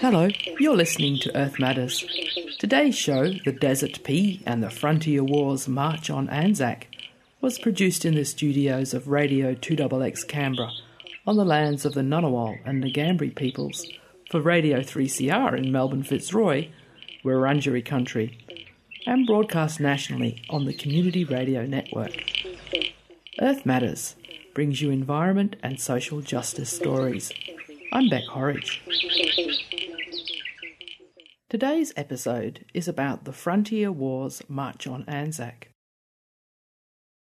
Hello, you're listening to Earth Matters. Today's show, The Desert Pea and the Frontier War's March on Anzac, was produced in the studios of Radio 2XX Canberra on the lands of the Ngunnawal and the Ngambri peoples for Radio 3CR in Melbourne, Fitzroy, Wurundjeri country, and broadcast nationally on the Community Radio Network. Earth Matters brings you environment and social justice stories. I'm Beck Horridge. Today's episode is about the Frontier War's March on Anzac.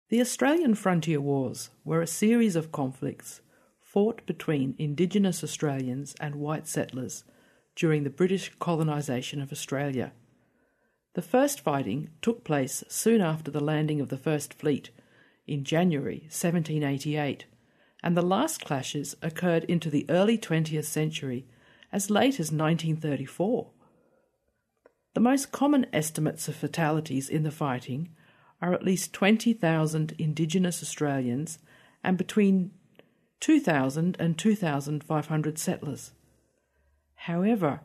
The Australian Frontier Wars were a series of conflicts fought between Indigenous Australians and white settlers during the British colonisation of Australia. The first fighting took place soon after the landing of the First Fleet in January 1788, and the last clashes occurred into the early 20th century, as late as 1934. The most common estimates of fatalities in the fighting are at least 20,000 Indigenous Australians and between 2,000 and 2,500 settlers. However,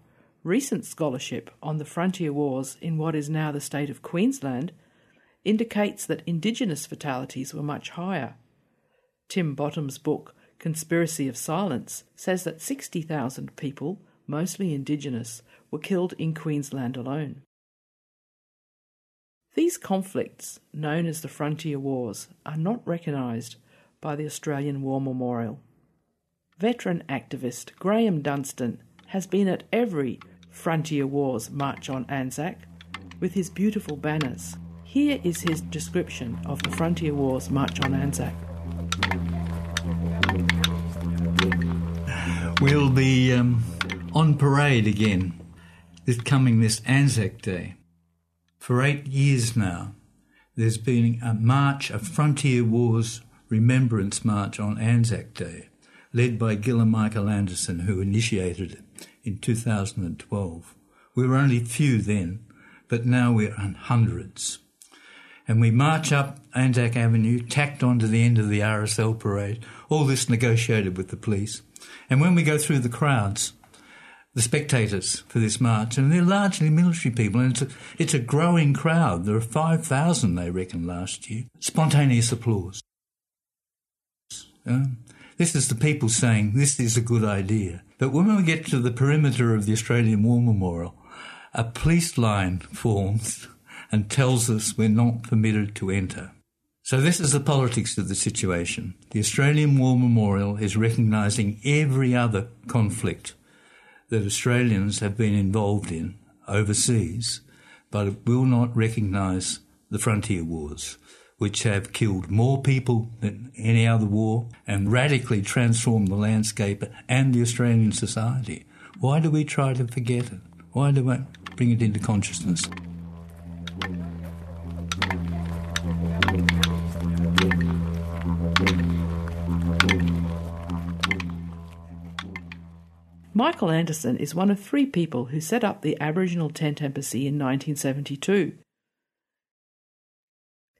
recent scholarship on the frontier wars in what is now the state of Queensland indicates that Indigenous fatalities were much higher. Tim Bottoms' book, Conspiracy of Silence, says that 60,000 people, mostly Indigenous, were killed in Queensland alone. These conflicts, known as the Frontier Wars, are not recognised by the Australian War Memorial. Veteran activist Graeme Dunstan has been at every Frontier Wars March on Anzac with his beautiful banners. Here is his description of the Frontier Wars March on Anzac. We'll be on parade again this Anzac Day. For 8 years now, there's been a Frontier Wars Remembrance March on Anzac Day, led by Gil and Michael Anderson, who initiated it in 2012. We were only few then, but now we're on hundreds. And we march up Anzac Avenue, tacked onto the end of the RSL parade, all this negotiated with the police. And when we go through the crowds, the spectators for this march, and they're largely military people, and it's a growing crowd. There are 5,000, they reckon, last year. Spontaneous applause. This is the people saying, this is a good idea. But when we get to the perimeter of the Australian War Memorial, a police line forms and tells us we're not permitted to enter. So this is the politics of the situation. The Australian War Memorial is recognising every other conflict that Australians have been involved in overseas, but it will not recognise the frontier wars, which have killed more people than any other war and radically transformed the landscape and the Australian society. Why do we try to forget it? Why do we bring it into consciousness? Michael Anderson is one of three people who set up the Aboriginal Tent Embassy in 1972.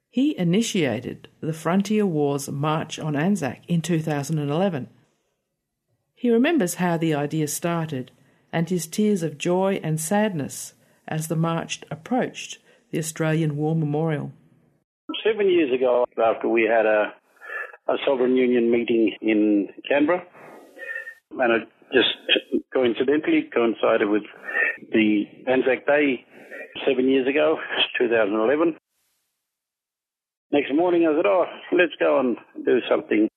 He initiated the Frontier Wars March on Anzac in 2011. He remembers how the idea started and his tears of joy and sadness as the march approached the Australian War Memorial. 7 years ago, after we had a Sovereign Union meeting in Canberra, and it just coincidentally coincided with the Anzac Day 7 years ago, 2011. Next morning I said, let's go and do something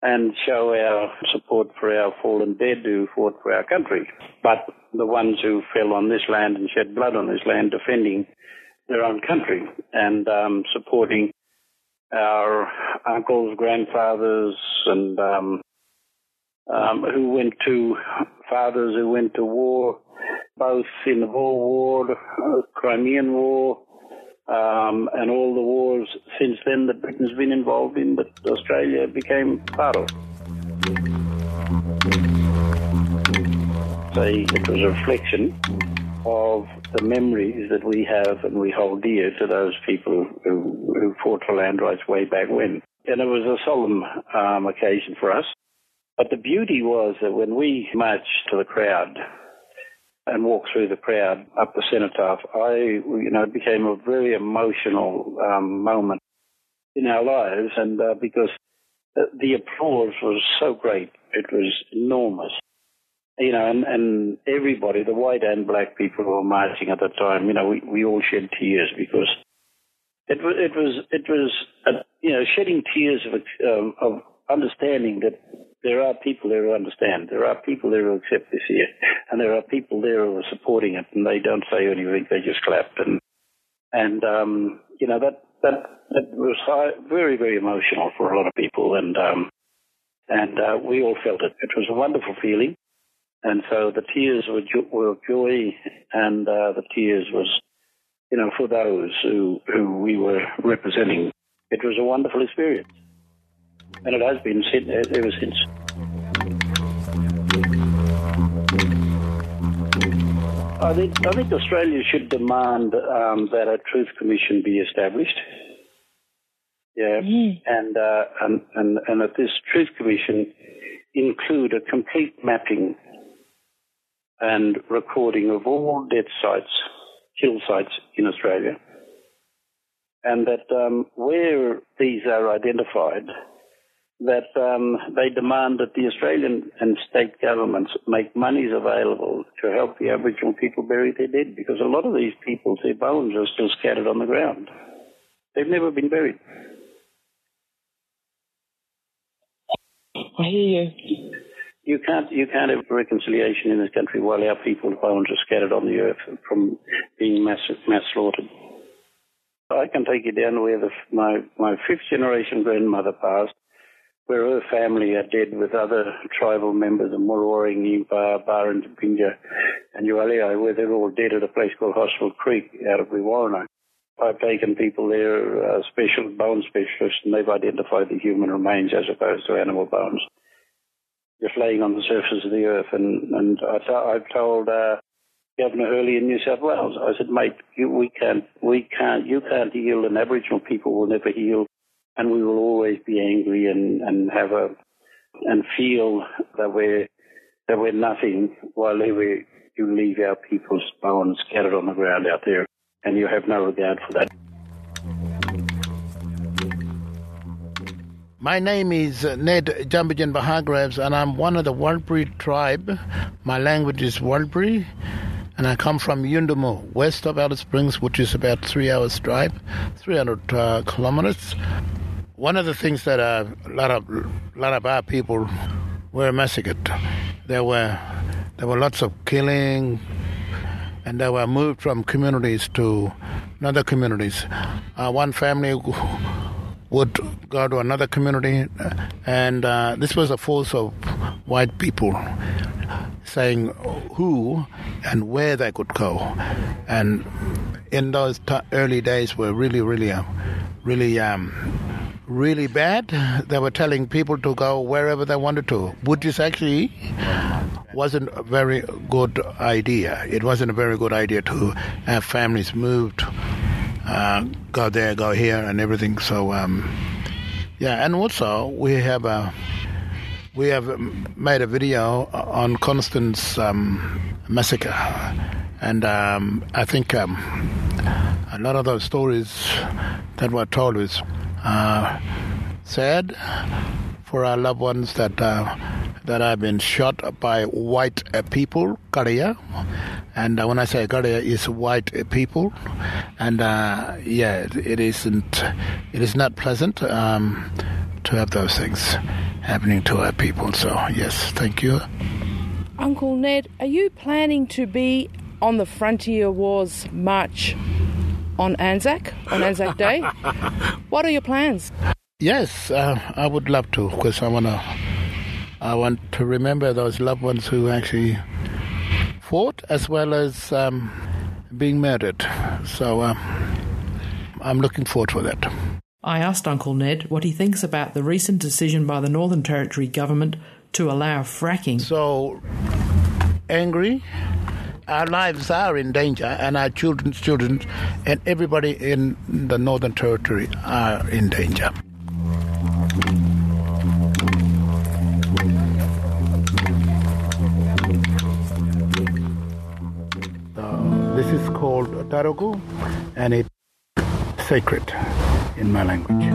and show our support for our fallen dead who fought for our country. But the ones who fell on this land and shed blood on this land defending their own country and supporting our uncles, grandfathers, and fathers who went to war, both in the Boer War, Crimean War, and all the wars since then that Britain's been involved in, that Australia became part of. So it was a reflection of the memories that we have and we hold dear to those people who fought for land rights way back when. And it was a solemn occasion for us. But the beauty was that when we marched to the crowd and walked through the crowd up the cenotaph, it became a very emotional moment in our lives, and because the applause was so great, it was enormous. And everybody, the white and black people who were marching at the time, we all shed tears because it was shedding tears of understanding that there are people there who understand, there are people there who accept this here, and there are people there who are supporting it, and they don't say anything, they just clap, that was very, very emotional for a lot of people, and we all felt it. It was a wonderful feeling, and so the tears were joy, and the tears was, for those who we were representing. It was a wonderful experience, and it has been ever since. I think Australia should demand that a truth commission be established. Yeah, yeah. And that this truth commission include a complete mapping and recording of all death sites, kill sites in Australia, and that where these are identified, that they demand that the Australian and state governments make monies available to help the Aboriginal people bury their dead, because a lot of these people, their bones are still scattered on the ground. They've never been buried. I hear you. You can't have reconciliation in this country while our people's bones are scattered on the earth from being mass slaughtered. I can take you down to where my fifth generation grandmother passed, where her family are dead with other tribal members of Murawarang, Yipa, Barang, Pindja, and Yualai, where they're all dead at a place called Hospital Creek out of Wewarano. I've taken people there, bone specialists, and they've identified the human remains as opposed to animal bones, just laying on the surface of the earth. And I've told Governor Hurley in New South Wales, I said, mate, you can't heal, and Aboriginal people will never heal, and we will always be angry and feel that we're nothing while you leave our people's bones scattered on the ground out there, and you have no regard for that. My name is Ned Jampijinpa Hargraves, and I'm one of the Walbury tribe. My language is Walbury, and I come from Yundumu, west of Alice Springs, which is about 3 hours drive, 300 kilometers. One of the things that a lot of our people were massacred. There were lots of killing, and they were moved from communities to other communities. One family would go to another community, and this was a force of white people saying who and where they could go. And in those early days were really bad. They were telling people to go wherever they wanted to, which is actually wasn't a very good idea. It wasn't a very good idea to have families moved, go there, go here, and everything. So, and also we have made a video on Constance massacre, and I think a lot of those stories that were told is sad for our loved ones that have been shot by white people, Korea. And when I say Korea, it's white people. And it is not pleasant to have those things happening to our people. So, yes, thank you. Uncle Ned, are you planning to be on the Frontier Wars March on Anzac Day? What are your plans? Yes, I would love to, because I want to remember those loved ones who actually fought, as well as being murdered. So I'm looking forward to that. I asked Uncle Ned what he thinks about the recent decision by the Northern Territory government to allow fracking. So angry. Our lives are in danger, and our children, and everybody in the Northern Territory are in danger. Tarugu, and it's sacred in my language.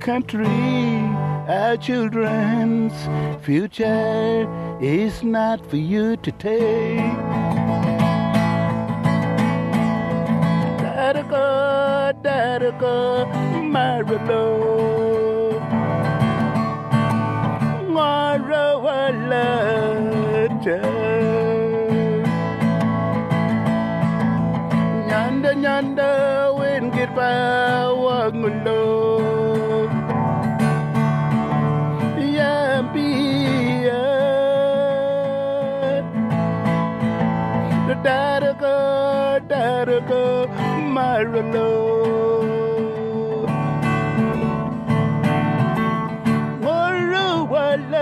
Country, our children's future is not for you to take. Dadago, Marilo, Marawala, Nyanda, Nyanda, when get by Wangulo. Dadago, Maralo, Murawarang.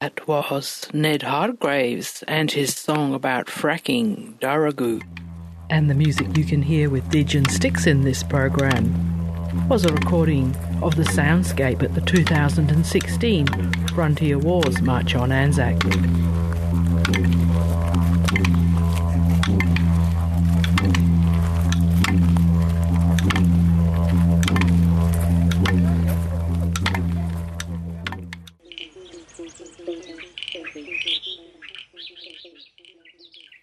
That was Ned Hargraves and his song about fracking, Daragu. And the music you can hear with Didge and Sticks in this program was a recording of the soundscape at the 2016 Frontier Wars March on Anzac.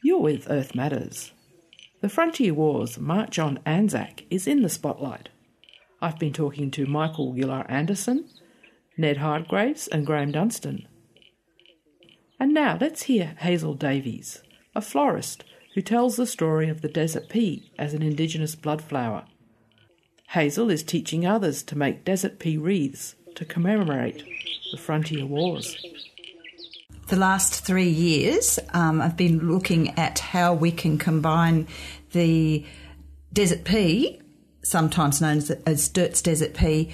You're with Earth Matters. The Frontier Wars March on Anzac is in the spotlight. I've been talking to Michael Anderson, Ned Hargraves and Graeme Dunstan. And now let's hear Hazel Davies, a florist who tells the story of the desert pea as an indigenous blood flower. Hazel is teaching others to make desert pea wreaths to commemorate the frontier wars. The last 3 years, I've been looking at how we can combine the desert pea, sometimes known as Dirt's Desert Pea,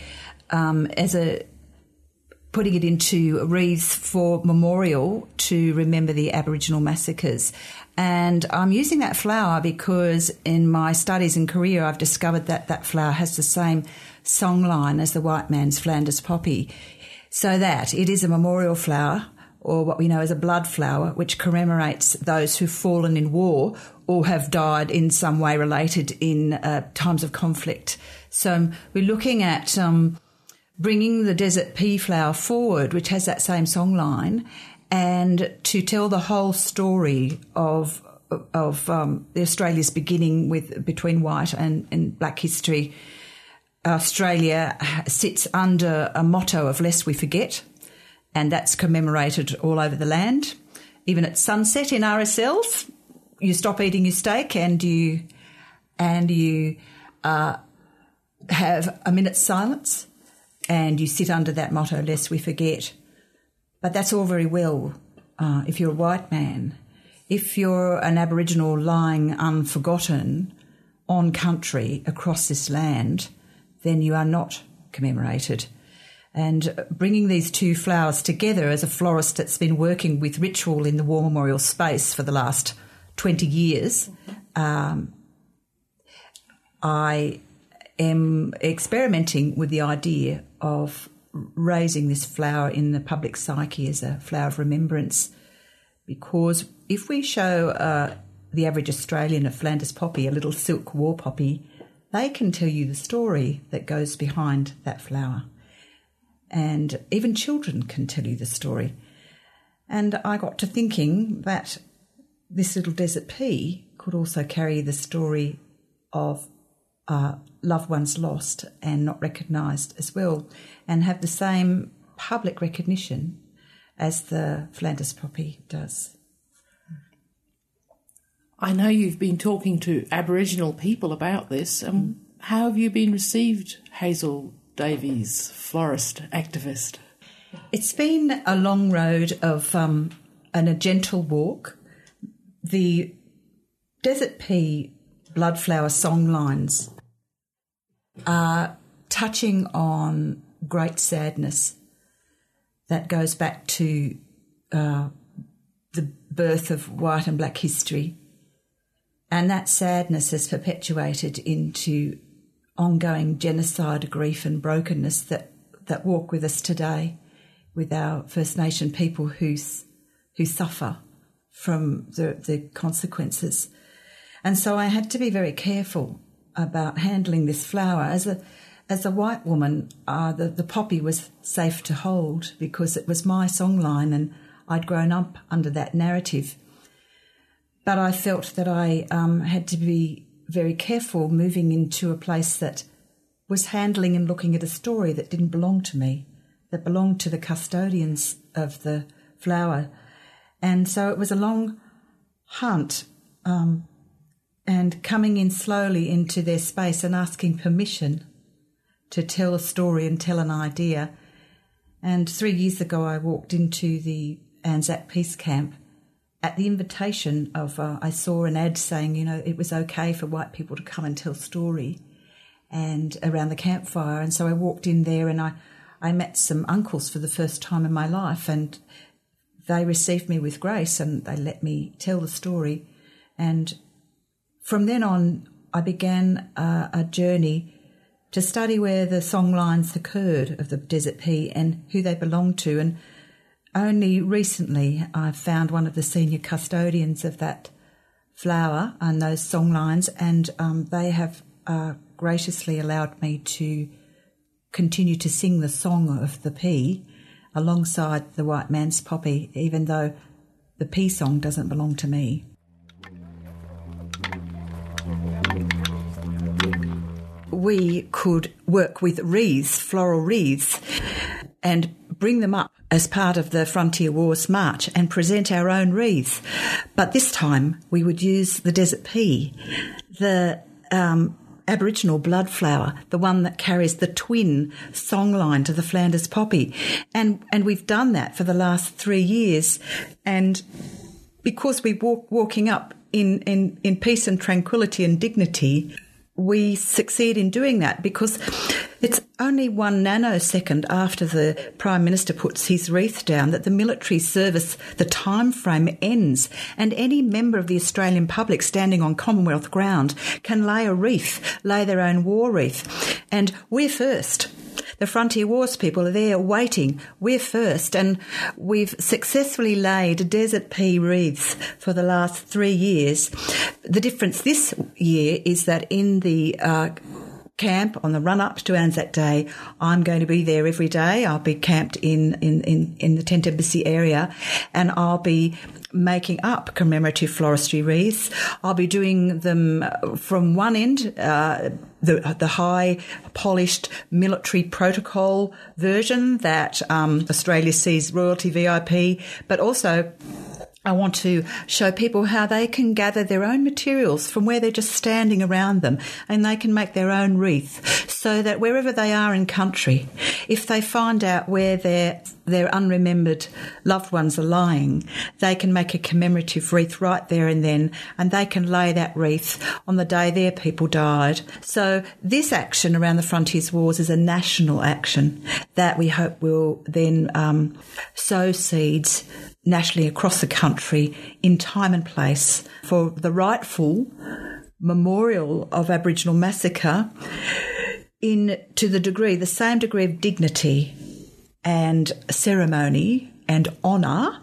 putting it into wreaths for memorial to remember the Aboriginal massacres. And I'm using that flower because in my studies and career I've discovered that that flower has the same songline as the white man's Flanders poppy, so that it is a memorial flower, or what we know as a blood flower, which commemorates those who've fallen in war or have died in some way related in times of conflict. So we're looking at bringing the desert pea flower forward, which has that same songline, and to tell the whole story of Australia's beginning with between white and black history. Australia sits under a motto of lest we forget, and that's commemorated all over the land. Even at sunset in RSLs, you stop eating your steak and you have a minute's silence and you sit under that motto, lest we forget. But that's all very well if you're a white man. if you're an Aboriginal lying unforgotten on country across this land, then you are not commemorated. And bringing these two flowers together, as a florist that's been working with ritual in the War Memorial space for the last 20 years, I am experimenting with the idea of raising this flower in the public psyche as a flower of remembrance, because if we show the average Australian a Flanders poppy, a little silk war poppy, they can tell you the story that goes behind that flower. And even children can tell you the story. And I got to thinking that this little desert pea could also carry the story of loved ones lost and not recognised as well, and have the same public recognition as the Flanders poppy does. I know you've been talking to Aboriginal people about this. How have you been received, Hazel Davies, florist, activist? It's been a long road of a gentle walk. The desert pea bloodflower song lines are touching on great sadness that goes back to the birth of white and black history, and that sadness has perpetuated into ongoing genocide, grief and brokenness that walk with us today, with our First Nation people who suffer from the consequences. And so I had to be very careful about handling this flower. As a white woman, the poppy was safe to hold because it was my songline and I'd grown up under that narrative. But I felt that I had to be very careful moving into a place that was handling and looking at a story that didn't belong to me, that belonged to the custodians of the flower. And so it was a long hunt and coming in slowly into their space and asking permission to tell a story and tell an idea. And 3 years ago I walked into the Anzac Peace Camp at the invitation of, I saw an ad saying, you know, it was okay for white people to come and tell story and around the campfire. And so I walked in there and I met some uncles for the first time in my life, and they received me with grace and they let me tell the story. And from then on, I began a journey to study where the song lines occurred of the desert pea and who they belonged to. And only recently I found one of the senior custodians of that flower and those song lines, and they have graciously allowed me to continue to sing the song of the pea alongside the white man's poppy, even though the pea song doesn't belong to me. We could work with wreaths, floral wreaths, and bring them up as part of the Frontier Wars March and present our own wreaths. But this time we would use the desert pea, the Aboriginal bloodflower, the one that carries the twin songline to the Flanders poppy. And we've done that for the last 3 years. And because we walking up in peace and tranquility and dignity, we succeed in doing that because it's only 1 nanosecond after the Prime Minister puts his wreath down that the military service, the time frame ends, and any member of the Australian public standing on Commonwealth ground can lay a wreath, lay their own war wreath. And we're first. The Frontier Wars people are there waiting. We're first, and we've successfully laid desert pea wreaths for the last 3 years. The difference this year is that in the camp on the run-up to Anzac Day, I'm going to be there every day. I'll be camped in the Tent Embassy area, and I'll be making up commemorative floristry wreaths. I'll be doing them from one end, the high polished military protocol version that Australia sees royalty VIP, but also I want to show people how they can gather their own materials from where they're just standing around them, and they can make their own wreath, so that wherever they are in country, if they find out where their unremembered loved ones are lying, they can make a commemorative wreath right there and then, and they can lay that wreath on the day their people died. So this action around the Frontiers Wars is a national action that we hope will then sow seeds nationally across the country in time and place for the rightful memorial of Aboriginal massacre to the same degree of dignity and ceremony and honour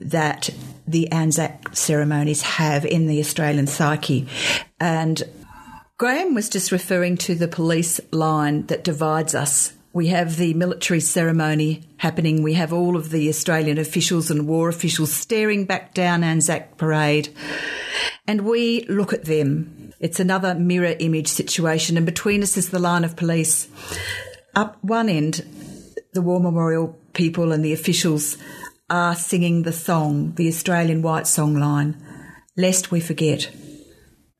that the Anzac ceremonies have in the Australian psyche. And Graeme was just referring to the police line that divides us. We have the military ceremony happening. We have all of the Australian officials and war officials staring back down Anzac Parade, and we look at them. It's another mirror image situation, and between us is the line of police. Up one end, the War Memorial people and the officials are singing the song, the Australian White Song Line, "Lest we forget.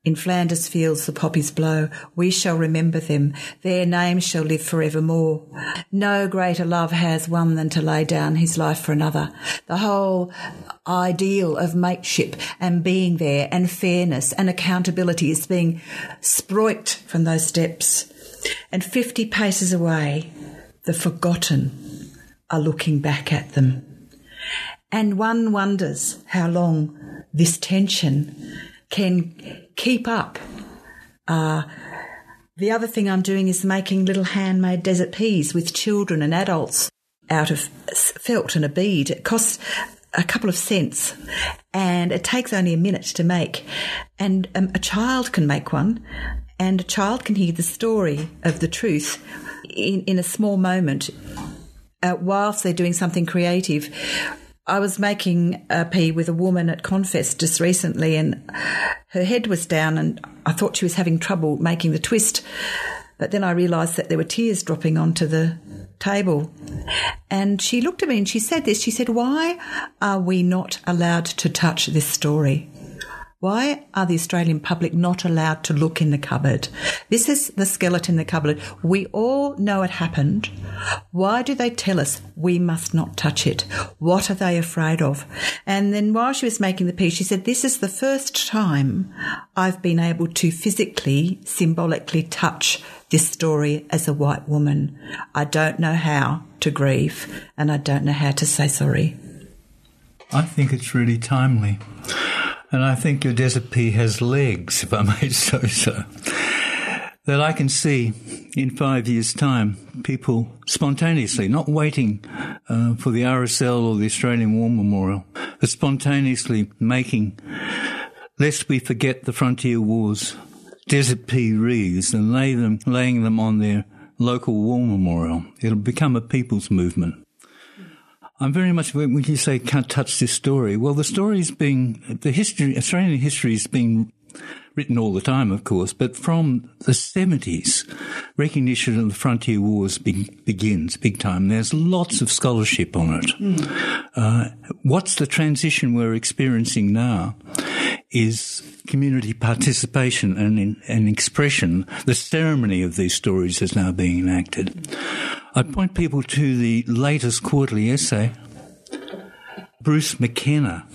In Flanders fields the poppies blow, we shall remember them, their names shall live forevermore. No greater love has one than to lay down his life for another." The whole ideal of mateship and being there and fairness and accountability is being sproiked from those steps. And 50 paces away, the forgotten are looking back at them. And one wonders how long this tension can keep up. The other thing I'm doing is making little handmade desert peas with children and adults out of felt and a bead. It costs a couple of cents and it takes only a minute to make. And a child can make one, and a child can hear the story of the truth in a small moment whilst they're doing something creative. I was making a pea with a woman at Confest just recently, and her head was down and I thought she was having trouble making the twist. But then I realised that there were tears dropping onto the table. And she looked at me and she said this. She said, "Why are we not allowed to touch this story? Why are the Australian public not allowed to look in the cupboard? This is the skeleton in the cupboard. We all know it happened. Why do they tell us we must not touch it? What are they afraid of?" And then while she was making the piece, she said, "This is the first time I've been able to physically, symbolically touch this story as a white woman. I don't know how to grieve and I don't know how to say sorry." I think it's really timely. And I think your desert pea has legs, if I may say so, that I can see in 5 years' time people spontaneously, not waiting for the RSL or the Australian War Memorial, but spontaneously making "Lest we forget the Frontier Wars" desert pea wreaths and laying them on their local war memorial. It'll become a people's movement. I'm very much, when you say can't touch this story, well, Australian history is being written all the time, of course, but from the 70s, recognition of the Frontier Wars begins big time. There's lots of scholarship on it. What's the transition we're experiencing now is community participation and expression. The ceremony of these stories is now being enacted. I'd point people to the latest quarterly essay, Bruce McKenna,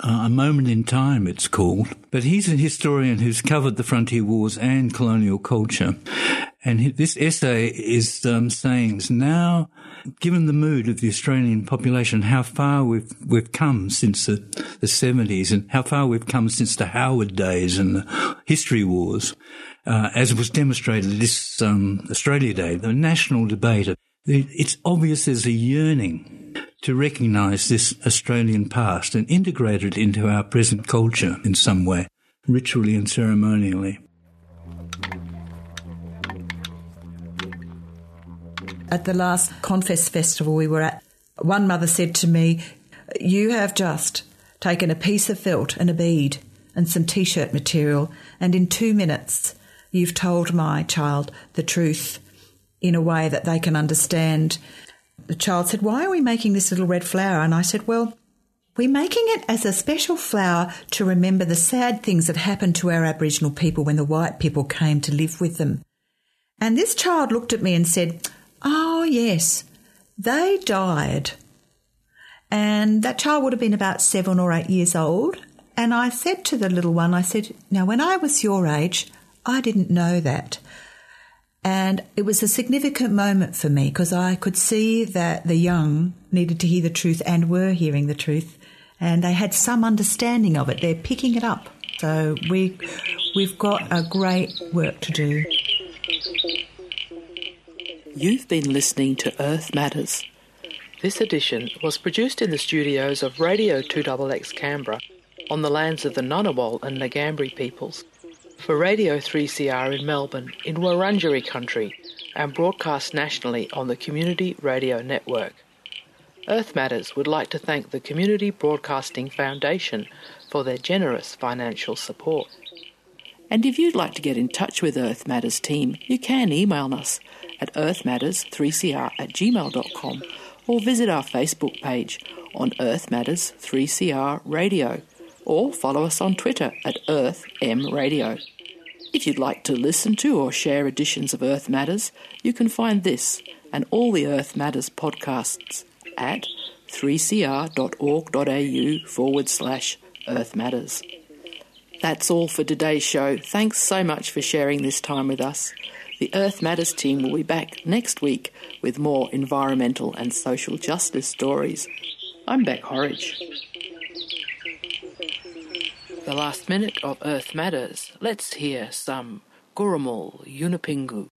"A Moment in Time" it's called. But he's a historian who's covered the frontier wars and colonial culture. And this essay is saying, now, given the mood of the Australian population, how far we've come since the 70s and how far we've come since the Howard days and the history wars. As was demonstrated this Australia Day, the national debate, it's obvious there's a yearning to recognise this Australian past and integrate it into our present culture in some way, ritually and ceremonially. At the last Confest Festival we were at, one mother said to me, "You have just taken a piece of felt and a bead and some T-shirt material, and in 2 minutes... you've told my child the truth in a way that they can understand." The child said, "Why are we making this little red flower?" And I said, "Well, We're making it as a special flower to remember the sad things that happened to our Aboriginal people when the white people came to live with them. And this child looked at me and said, "Oh, yes, they died." And that child would have been about 7 or 8 years old. And I said to the little one, I said, "Now, when I was your age, I didn't know that." And it was a significant moment for me because I could see that the young needed to hear the truth and were hearing the truth, and they had some understanding of it. They're picking it up. So we've got a great work to do. You've been listening to Earth Matters. This edition was produced in the studios of Radio 2XX Canberra on the lands of the Ngunnawal and Ngambri peoples, for Radio 3CR in Melbourne, in Wurundjeri country, and broadcast nationally on the Community Radio Network. Earth Matters would like to thank the Community Broadcasting Foundation for their generous financial support. And if you'd like to get in touch with Earth Matters team, you can email us at earthmatters3cr@gmail.com or visit our Facebook page on Earth Matters 3CR Radio, or follow us on Twitter at EarthM Radio. If you'd like to listen to or share editions of Earth Matters, you can find this and all the Earth Matters podcasts at 3cr.org.au/Earth Matters. That's all for today's show. Thanks so much for sharing this time with us. The Earth Matters team will be back next week with more environmental and social justice stories. I'm Beck Horridge. The last minute of Earth Matters, let's hear some Gurumul Yunupingu.